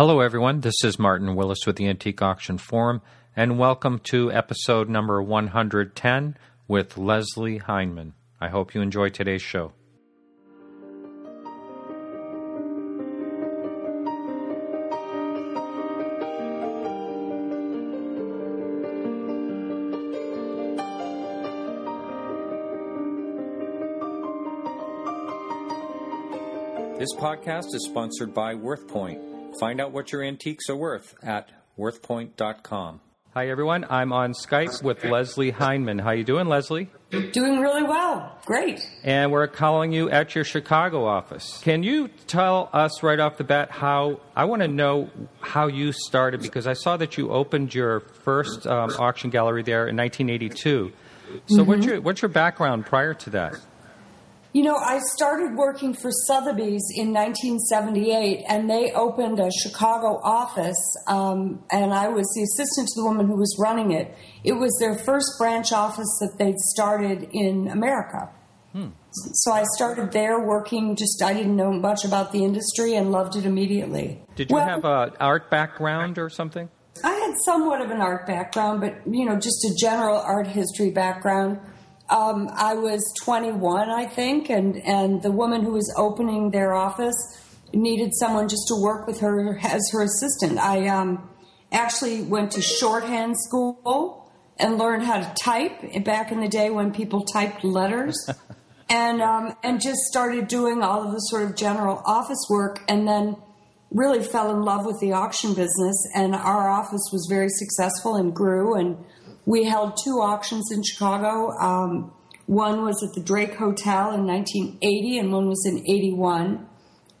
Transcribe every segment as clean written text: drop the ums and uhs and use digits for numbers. Hello everyone, this is Martin Willis with the Antique Auction Forum, and welcome to episode number 110 with Leslie Hindman. I hope you enjoy today's show. This podcast is sponsored by WorthPoint. Find out what your antiques are worth at worthpoint.com. Hi, everyone. I'm on Skype with Leslie Hindman. How you doing, Leslie? Doing really well. Great. And we're calling you at your Chicago office. Can you tell us right off the bat how, I want to know how you started, because I saw that you opened your first auction gallery there in 1982. So what's your background prior to that? You know, I started working for Sotheby's in 1978, and they opened a Chicago office, and I was the assistant to the woman who was running it. It was their first branch office that they'd started in America. So I started there working, just I didn't know much about the industry and loved it immediately. Did you have an art background or something? I had somewhat of an art background, but, you know, just a general art history background. I was 21, I think, and the woman who was opening their office needed someone just to work with her as her assistant. I actually went to shorthand school and learned how to type back in the day when people typed letters, and just started doing all of the sort of general office work, and then really fell in love with the auction business, and our office was very successful and grew, and we held two auctions in Chicago. One was at the Drake Hotel in 1980, and one was in 81.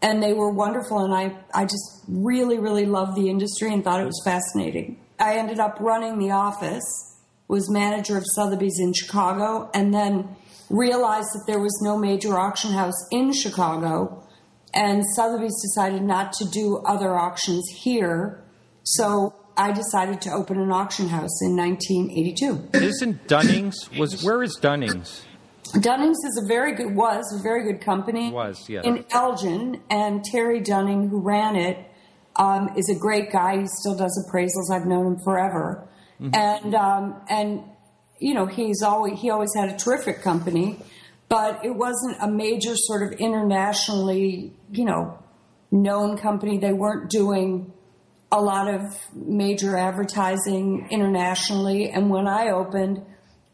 And they were wonderful, and I just really, really loved the industry and thought it was fascinating. I ended up running the office, was manager of Sotheby's in Chicago, and then realized that there was no major auction house in Chicago, and Sotheby's decided not to do other auctions here. So I decided to open an auction house in 1982. Isn't Dunning's, where is Dunning's? Dunning's is a very good company. Was, yes. In Elgin, and Terry Dunning, who ran it, is a great guy. He still does appraisals. I've known him forever. And you know, he always had a terrific company, but it wasn't a major sort of internationally, you know, known company. They weren't doing a lot of major advertising internationally. And when I opened,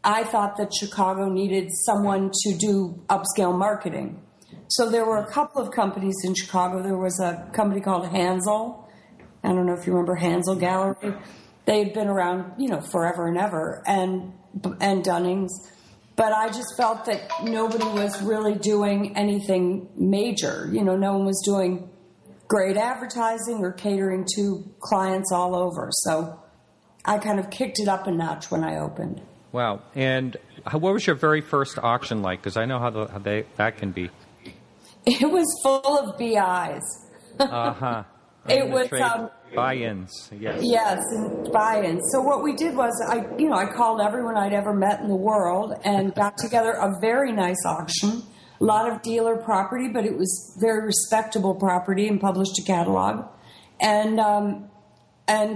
I thought that Chicago needed someone to do upscale marketing. So there were a couple of companies in Chicago. There was a company called Hansel. I don't know if you remember Hansel Gallery. They had been around, you know, forever and ever, and Dunning's. But I just felt that nobody was really doing anything major. You know, no one was doing great advertising or catering to clients all over. So I kind of kicked it up a notch when I opened. Wow. And what was your very first auction like? Because I know how that can be. It was full of BIs. Uh-huh. It was buy-ins. Yes. Yes, and buy-ins. So what we did was I called everyone I'd ever met in the world and got together a very nice auction. A lot of dealer property, but it was very respectable property, and published a catalog. And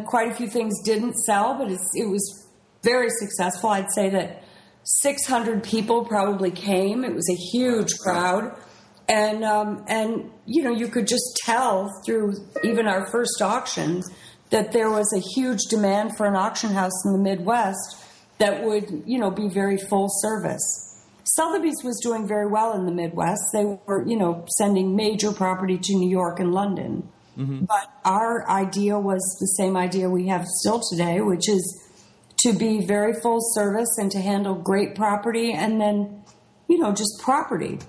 quite a few things didn't sell, but it was very successful. I'd say that 600 people probably came. It was a huge crowd. And you know, you could just tell through even our first auction that there was a huge demand for an auction house in the Midwest that would, you know, be very full service. Sotheby's was doing very well in the Midwest. They were, you know, sending major property to New York and London. But our idea was the same idea we have still today, which is to be very full service and to handle great property and then, you know, just property.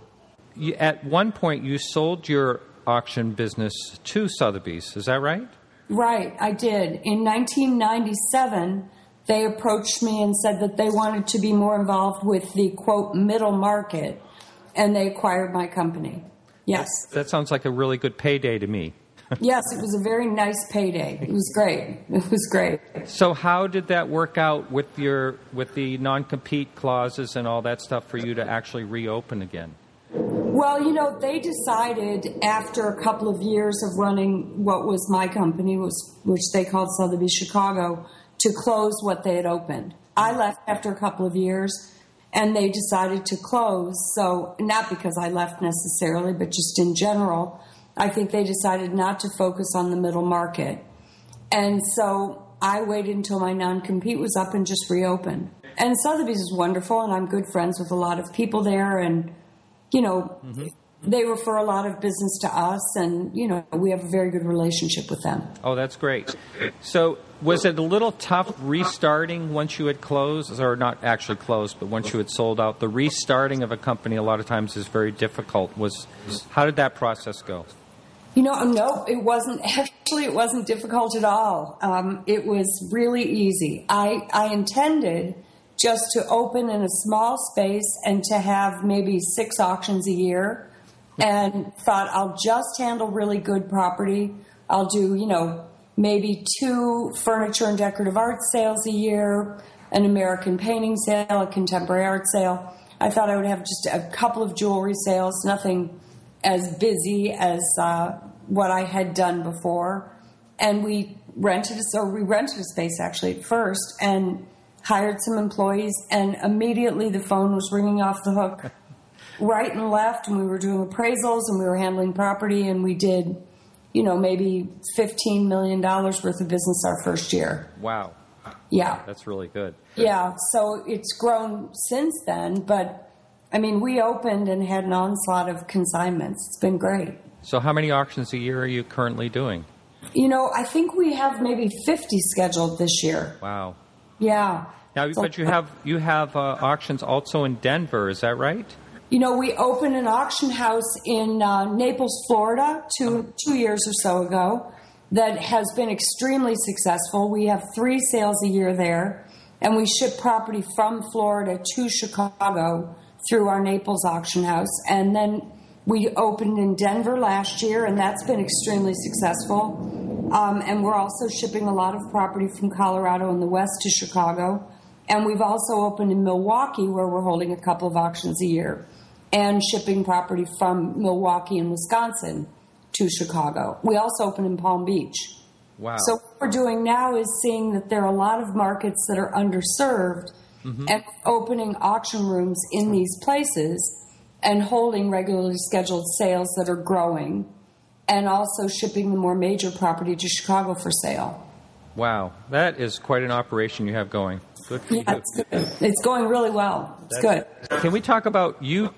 At one point, you sold your auction business to Sotheby's. Is that right? Right, I did. In 1997... they approached me and said that they wanted to be more involved with the, quote, middle market, and they acquired my company. Yes. That sounds like a really good payday to me. Yes, it was a very nice payday. It was great. It was great. So how did that work out with the non-compete clauses and all that stuff for you to actually reopen again? Well, you know, they decided after a couple of years of running what was my company, which they called Sotheby's Chicago, to close what they had opened. I left after a couple of years, and they decided to close. So not because I left necessarily, but just in general, I think they decided not to focus on the middle market. And so I waited until my non-compete was up and just reopened. And Sotheby's is wonderful, and I'm good friends with a lot of people there, and, you know, they refer a lot of business to us, and, you know, we have a very good relationship with them. Oh, that's great. So was it a little tough restarting once you had closed, or not actually closed, but once you had sold out? The restarting of a company a lot of times is very difficult. How did that process go? You know, no, it wasn't. Actually, it wasn't difficult at all. It was really easy. I intended just to open in a small space and to have maybe 6 auctions a year, and thought I'll just handle really good property. I'll do, you know, maybe 2 furniture and decorative art sales a year, an American painting sale, a contemporary art sale. I thought I would have just a couple of jewelry sales, nothing as busy as what I had done before. And we rented a space actually at first, and hired some employees, and immediately the phone was ringing off the hook right and left, and we were doing appraisals, and we were handling property, and we did, you know, maybe $15 million worth of business our first year. Wow. Yeah. That's really good. Yeah, so it's grown since then, but, I mean, we opened and had an onslaught of consignments. It's been great. So how many auctions a year are you currently doing? You know, I think we have maybe 50 scheduled this year. Wow. Yeah. Now, but you have auctions also in Denver, is that right? You know, we opened an auction house in Naples, Florida, two years or so ago that has been extremely successful. We have 3 sales a year there, and we ship property from Florida to Chicago through our Naples auction house. And then we opened in Denver last year, and that's been extremely successful. And we're also shipping a lot of property from Colorado in the west to Chicago. And we've also opened in Milwaukee, where we're holding a couple of auctions a year, and shipping property from Milwaukee and Wisconsin to Chicago. We also opened in Palm Beach. Wow. So what we're doing now is seeing that there are a lot of markets that are underserved, and opening auction rooms in these places and holding regularly scheduled sales that are growing, and also shipping the more major property to Chicago for sale. Wow. That is quite an operation you have going. Good for you. It's going really well. That's good. Can we talk about, you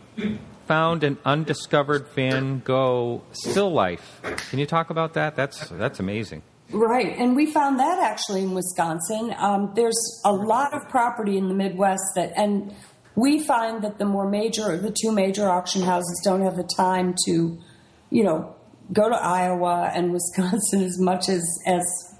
found an undiscovered Van Gogh still life. Can you talk about that? That's amazing. Right. And we found that actually in Wisconsin. There's a lot of property in the Midwest and we find that the 2 major auction houses don't have the time to, you know, go to Iowa and Wisconsin as much as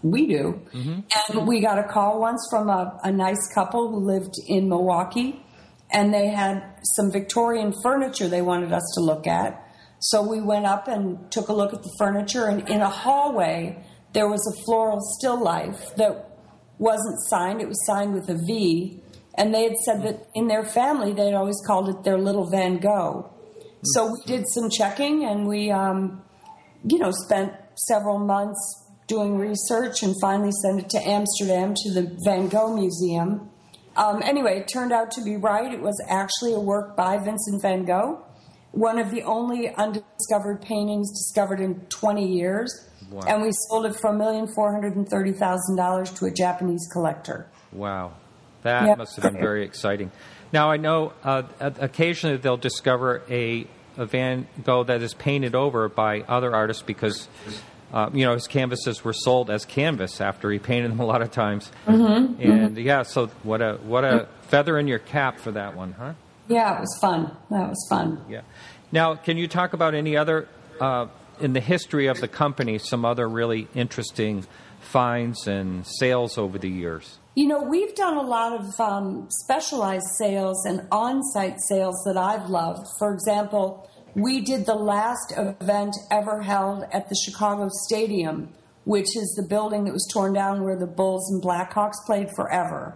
we do. And we got a call once from a nice couple who lived in Milwaukee, and they had some Victorian furniture they wanted us to look at. So we went up and took a look at the furniture, and in a hallway there was a floral still life that wasn't signed. It was signed with a V, and they had said that in their family they'd always called it their little Van Gogh. So we did some checking, and we you know, spent several months doing research, and finally sent it to Amsterdam to the Van Gogh Museum. Anyway, it turned out to be right. It was actually a work by Vincent Van Gogh, one of the only undiscovered paintings discovered in 20 years. Wow. And we sold it for $1,430,000 to a Japanese collector. Wow. That must have been very exciting. Now, I know occasionally they'll discover a Van Gogh that is painted over by other artists because, you know, his canvases were sold as canvas after he painted them a lot of times. So what a feather in your cap for that one, huh? Yeah, it was fun. That was fun. Yeah. Now, can you talk about any other, in the history of the company, some other really interesting finds and sales over the years? You know, we've done a lot of specialized sales and on-site sales that I've loved. For example, we did the last event ever held at the Chicago Stadium, which is the building that was torn down where the Bulls and Blackhawks played forever.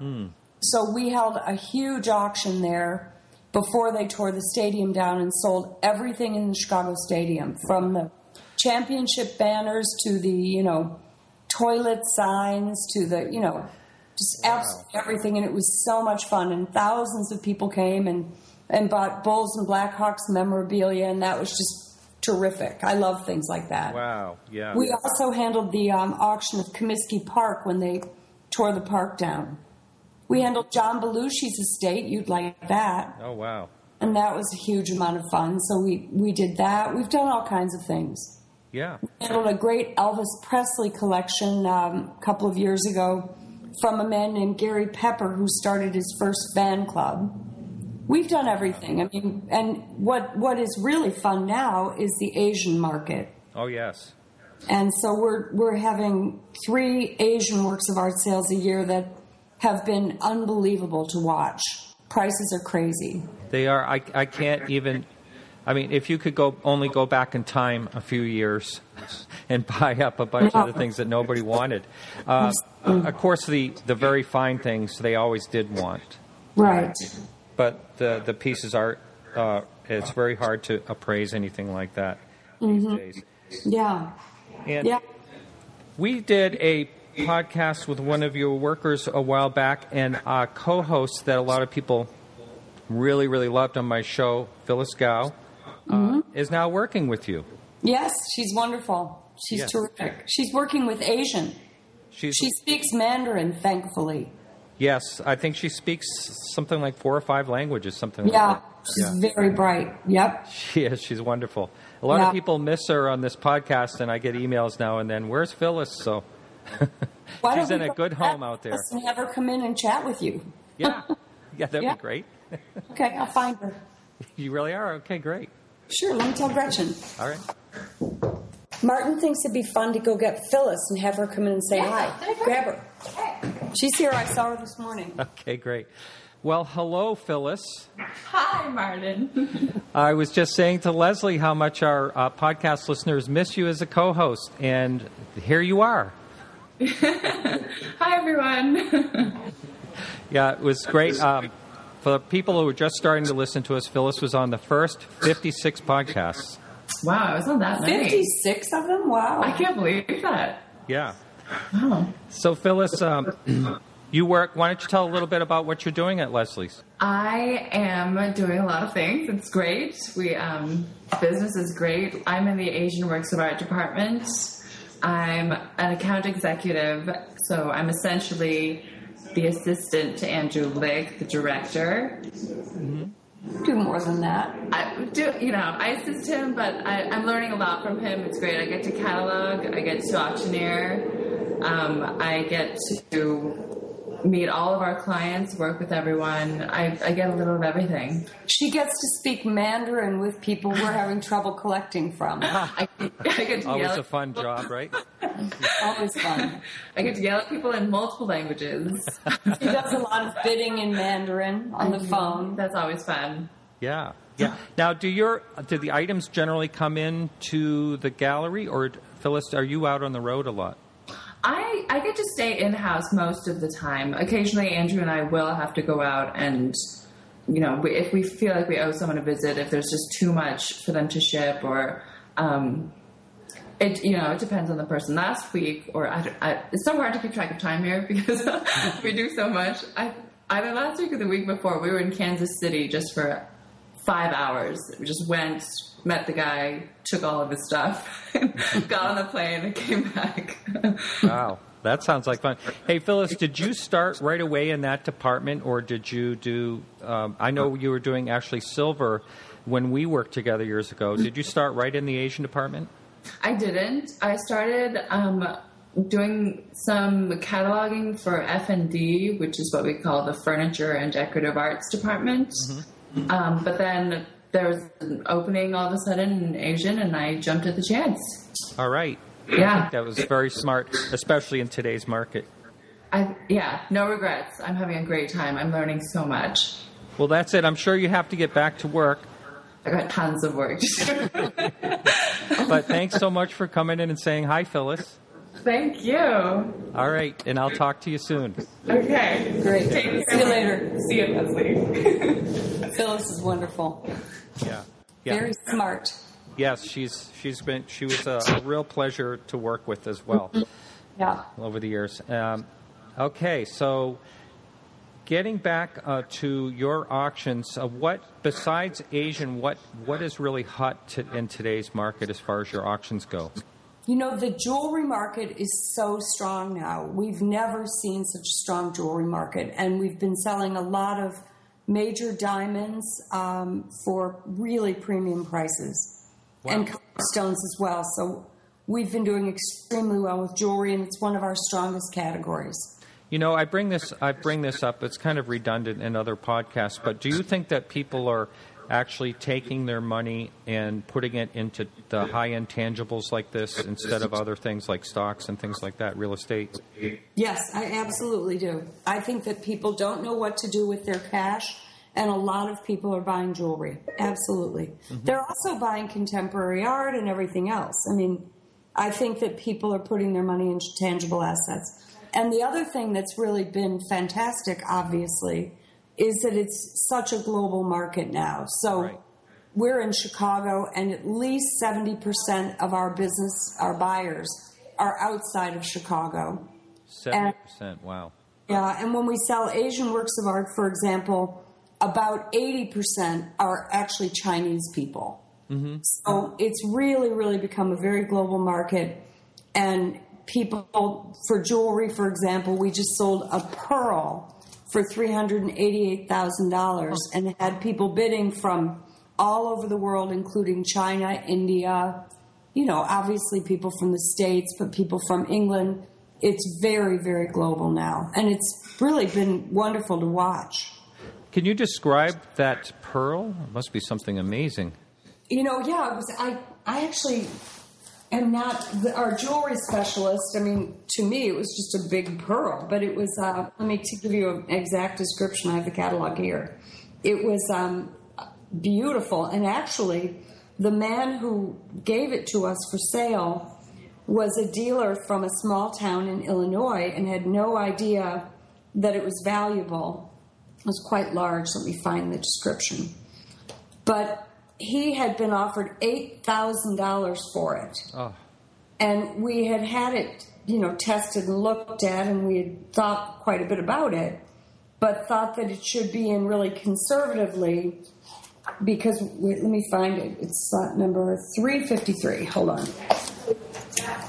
So we held a huge auction there, before they tore the stadium down and sold everything in the Chicago Stadium, from the championship banners to the, toilet signs to the, just absolutely everything. And it was so much fun. And thousands of people came and bought Bulls and Blackhawks memorabilia, and that was just terrific. I love things like that. Wow, yeah. We also handled the auction of Comiskey Park when they tore the park down. We handled John Belushi's estate. You'd like that. Oh, wow. And that was a huge amount of fun. So we did that. We've done all kinds of things. Yeah. We handled a great Elvis Presley collection a couple of years ago from a man named Gary Pepper, who started his first fan club. We've done everything. I mean, and what is really fun now is the Asian market. Oh, yes. And so we're having 3 Asian works of art sales a year that have been unbelievable to watch. Prices are crazy. They are. I can't even... I mean, if you could only go back in time a few years and buy up a bunch of the things that nobody wanted. Of course, the very fine things they always did want. Right. But the pieces are... it's very hard to appraise anything like that these days. Yeah. And we did a podcast with one of your workers a while back, and a co-host that a lot of people really, really loved on my show, Phyllis Gao, is now working with you. Yes, she's wonderful. She's terrific. She's working with Asian. She speaks Mandarin, thankfully. Yes, I think she speaks something like 4 or 5 languages, something like that. She's very bright. Yep. She is. She's wonderful. A lot of people miss her on this podcast, and I get emails now and then, where's Phyllis? So... She's in a good home out there. And have her come in and chat with you. Yeah, that'd be great. Okay, I'll find her. You really are? Okay, great. Sure, let me tell Gretchen. All right. Martin thinks it'd be fun to go get Phyllis and have her come in and say hi. Grab her. Hey. She's here. I saw her this morning. Okay, great. Well, hello, Phyllis. Hi, Martin. I was just saying to Leslie how much our podcast listeners miss you as a co-host, and here you are. Hi, everyone. Yeah, it was great. For the people who are just starting to listen to us, Phyllis was on the first 56 podcasts. Wow, it was on that many. 56 of them? Wow. I can't believe that. Yeah. Wow. So, Phyllis, why don't you tell a little bit about what you're doing at Leslie's? I am doing a lot of things. It's great. Business is great. I'm in the Asian Works of Art department. I'm an account executive, so I'm essentially the assistant to Andrew Lick, the director. Mm-hmm. Do more than that. I do, I assist him, but I'm learning a lot from him. It's great. I get to catalog. I get to auctioneer. I get to meet all of our clients, work with everyone. I get a little of everything. She gets to speak Mandarin with people we're having trouble collecting from. I get to always a fun job, right? Always fun. I get to yell at people in multiple languages. She does a lot of bidding in Mandarin on the phone. That's always fun. Yeah. Yeah. Now, do the items generally come in to the gallery, or Phyllis, are you out on the road a lot? I get to stay in-house most of the time. Occasionally, Andrew and I will have to go out and, if we feel like we owe someone a visit, if there's just too much for them to ship or... It depends on the person. Last week, it's so hard to keep track of time here because we do so much. Either last week or the week before, we were in Kansas City just for 5 hours. We just went, met the guy, took all of his stuff, got on the plane, and came back. Wow, that sounds like fun. Hey, Phyllis, did you start right away in that department, or did you do? I know you were doing Ashley Silver when we worked together years ago. Did you start right in the Asian department? I didn't. I started doing some cataloging for F&D, which is what we call the Furniture and Decorative Arts Department. Mm-hmm. But then there was an opening all of a sudden in Asian, and I jumped at the chance. All right. Yeah. I think that was very smart, especially in today's market. No regrets. I'm having a great time. I'm learning so much. Well, that's it. I'm sure you have to get back to work. I got tons of work. But thanks so much for coming in and saying hi, Phyllis. Thank you. All right, and I'll talk to you soon. Okay, great. See you later. See you, Leslie. Phyllis is wonderful. Yeah. Very smart. Yes, she was a real pleasure to work with as well. Yeah. Over the years. Okay, so getting back to your auctions, what besides Asian, what is really hot in today's market as far as your auctions go? You know, the jewelry market is so strong now. We've never seen such a strong jewelry market, and we've been selling a lot of major diamonds for really premium prices. Wow. And stones as well. So we've been doing extremely well with jewelry, and it's one of our strongest categories. You know, I bring this up. It's kind of redundant in other podcasts, but do you think that people are actually taking their money and putting it into the high-end tangibles like this instead of other things like stocks and things like that, real estate? Yes, I absolutely do. I think that people don't know what to do with their cash. And a lot of people are buying jewelry. Absolutely. Mm-hmm. They're also buying contemporary art and everything else. I mean, I think that people are putting their money into tangible assets. And the other thing that's really been fantastic, obviously, is that it's such a global market now. So right. We're in Chicago, and at least 70% of our business, our buyers, are outside of Chicago. 70%, wow. Yeah, and when we sell Asian works of art, for example, about 80% are actually Chinese people. Mm-hmm. So it's really, really become a very global market. And people, for jewelry, for example, we just sold a pearl for $388,000 and had people bidding from all over the world, including China, India, you know, obviously people from the States, but people from England. It's very, very global now. And it's really been wonderful to watch. Can you describe that pearl? It must be something amazing. You know, yeah, it was, I actually am not our jewelry specialist. I mean, to me, it was just a big pearl. But it was, let me give you an exact description. I have the catalog here. It was beautiful. And actually, the man who gave it to us for sale was a dealer from a small town in Illinois and had no idea that it was valuable. It was quite large. Let me find the description. But he had been offered $8,000 for it. Oh. And we had it, you know, tested and looked at, and we had thought quite a bit about it, but thought that it should be in really conservatively because, let me find it. It's lot number 353. Hold on.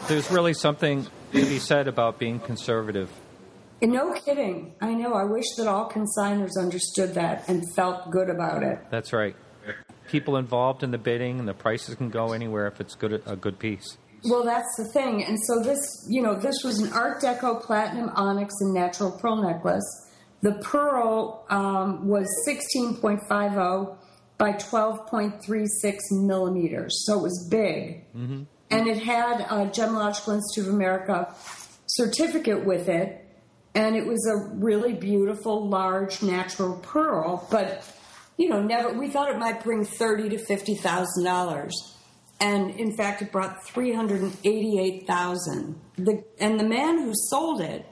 There's really something to be said about being conservative. No kidding. I know. I wish that all consigners understood that and felt good about it. That's right. People involved in the bidding and the prices can go anywhere if it's a good piece. Well, that's the thing. And so this, you know, this was an Art Deco platinum onyx and natural pearl necklace. The pearl was 16.50 by 12.36 millimeters. So it was big. Mm-hmm. And it had a Gemological Institute of America certificate with it. And it was a really beautiful, large, natural pearl. But, you know, we thought it might bring $30,000 to $50,000. And, in fact, it brought $388,000. And the man who sold it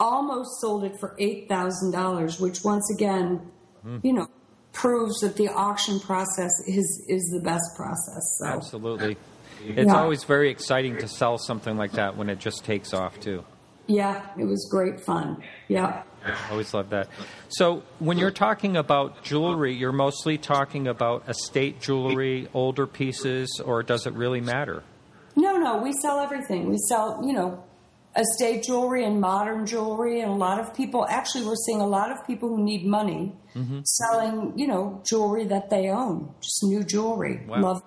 almost sold it for $8,000, which, once again, you know, proves that the auction process is the best process. So. Absolutely. It's always very exciting to sell something like that when it just takes off, too. Yeah, it was great fun. Yeah. I always love that. So when you're talking about jewelry, you're mostly talking about estate jewelry, older pieces, or does it really matter? No, we sell everything. We sell, you know, estate jewelry and modern jewelry, and a lot of people, actually we're seeing a lot of people who need money selling, you know, jewelry that they own, just new jewelry. Wow.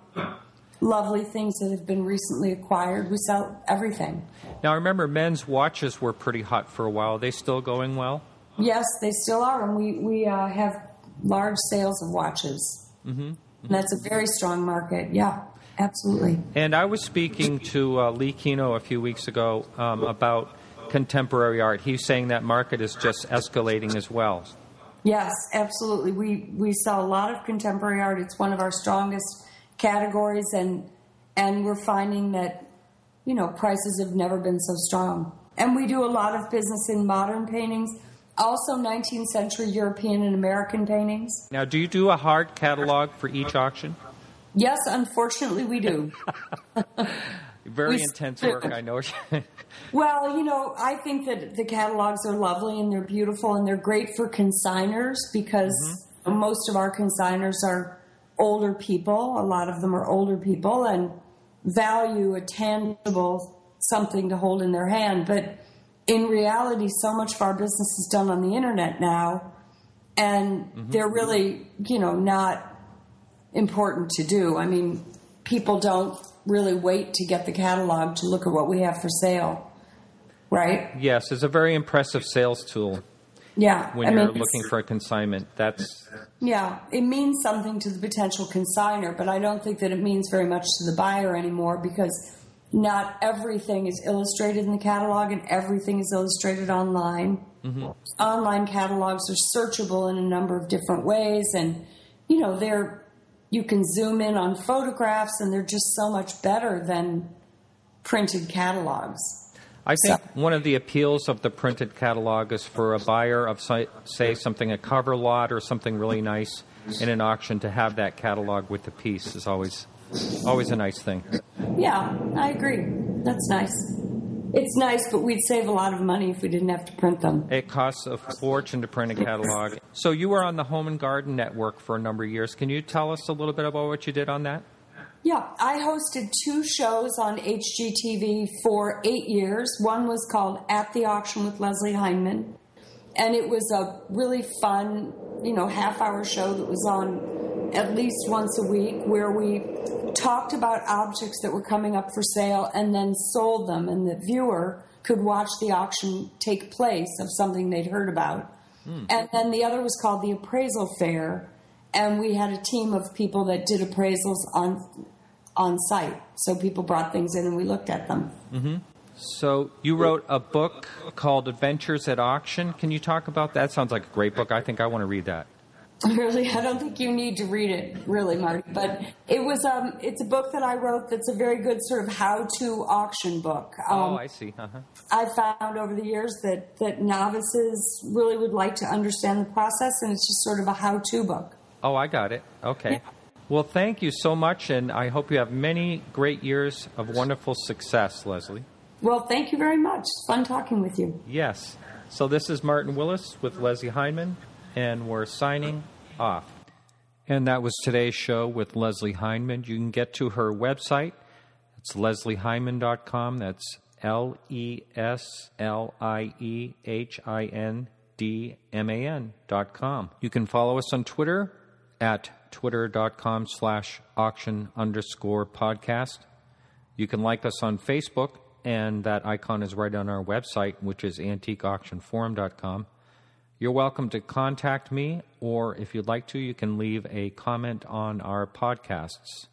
Lovely things that have been recently acquired. We sell everything. Now, I remember men's watches were pretty hot for a while. Are they still going well? Yes, they still are. And we have large sales of watches. Mm-hmm. Mm-hmm. And that's a very strong market. Yeah, absolutely. And I was speaking to Lee Kino a few weeks ago about contemporary art. He's saying that market is just escalating as well. Yes, absolutely. We sell a lot of contemporary art. It's one of our strongest categories, and we're finding that, you know, prices have never been so strong. And we do a lot of business in modern paintings. Also 19th century European and American paintings. Now, do you do a hard catalog for each auction? Yes, unfortunately we do. Very intense work, I know. Well, you know, I think that the catalogs are lovely and they're beautiful and they're great for consigners because most of our consigners are older people. A lot of them are older people and value a tangible something to hold in their hand. But in reality, so much of our business is done on the internet now, and they're really, you know, not important to do. I mean, people don't really wait to get the catalog to look at what we have for sale, right? Yes, it's a very impressive sales tool. Yeah. When you're looking for a consignment, that's... Yeah, it means something to the potential consignor, but I don't think that it means very much to the buyer anymore because... Not everything is illustrated in the catalog, and everything is illustrated online. Online catalogs are searchable in a number of different ways, and you know you can zoom in on photographs, and they're just so much better than printed catalogs. I think one of the appeals of the printed catalog is for a buyer of say something a cover lot or something really nice in an auction to have that catalog with the piece is always a nice thing. Yeah, I agree. That's nice. It's nice, but we'd save a lot of money if we didn't have to print them. It costs a fortune to print a catalog. So you were on the Home and Garden Network for a number of years. Can you tell us a little bit about what you did on that? Yeah, I hosted two shows on HGTV for 8 years. One was called At the Auction with Leslie Hindman, and it was a really fun, you know, half-hour show that was on at least once a week where we talked about objects that were coming up for sale and then sold them, and the viewer could watch the auction take place of something they'd heard about. And then the other was called The Appraisal Fair, and we had a team of people that did appraisals on site. So people brought things in and we looked at them. So you wrote a book called Adventures at Auction. Can you talk about that? That sounds like a great book. I think I want to read that. Really, I don't think you need to read it, really, Marty. But it was it's a book that I wrote that's a very good sort of how-to auction book. Oh, I see. I found over the years that novices really would like to understand the process, and it's just sort of a how-to book. Oh, I got it. Okay. Yeah. Well, thank you so much, and I hope you have many great years of wonderful success, Leslie. Well, thank you very much. It's fun talking with you. Yes. So this is Martin Willis with Leslie Hindman. And we're signing off. And that was today's show with Leslie Hindman. You can get to her website. It's lesliehindman.com. That's LESLIEHINDMAN.com. You can follow us on Twitter at twitter.com/auction_podcast. You can like us on Facebook, and that icon is right on our website, which is antiqueauctionforum.com. You're welcome to contact me, or if you'd like to, you can leave a comment on our podcasts.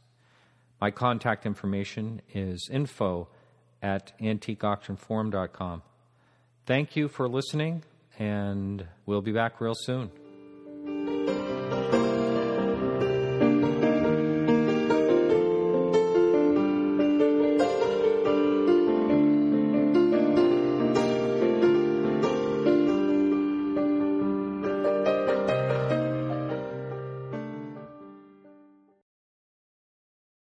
My contact information is info@antiqueauctionforum.com. Thank you for listening, and we'll be back real soon.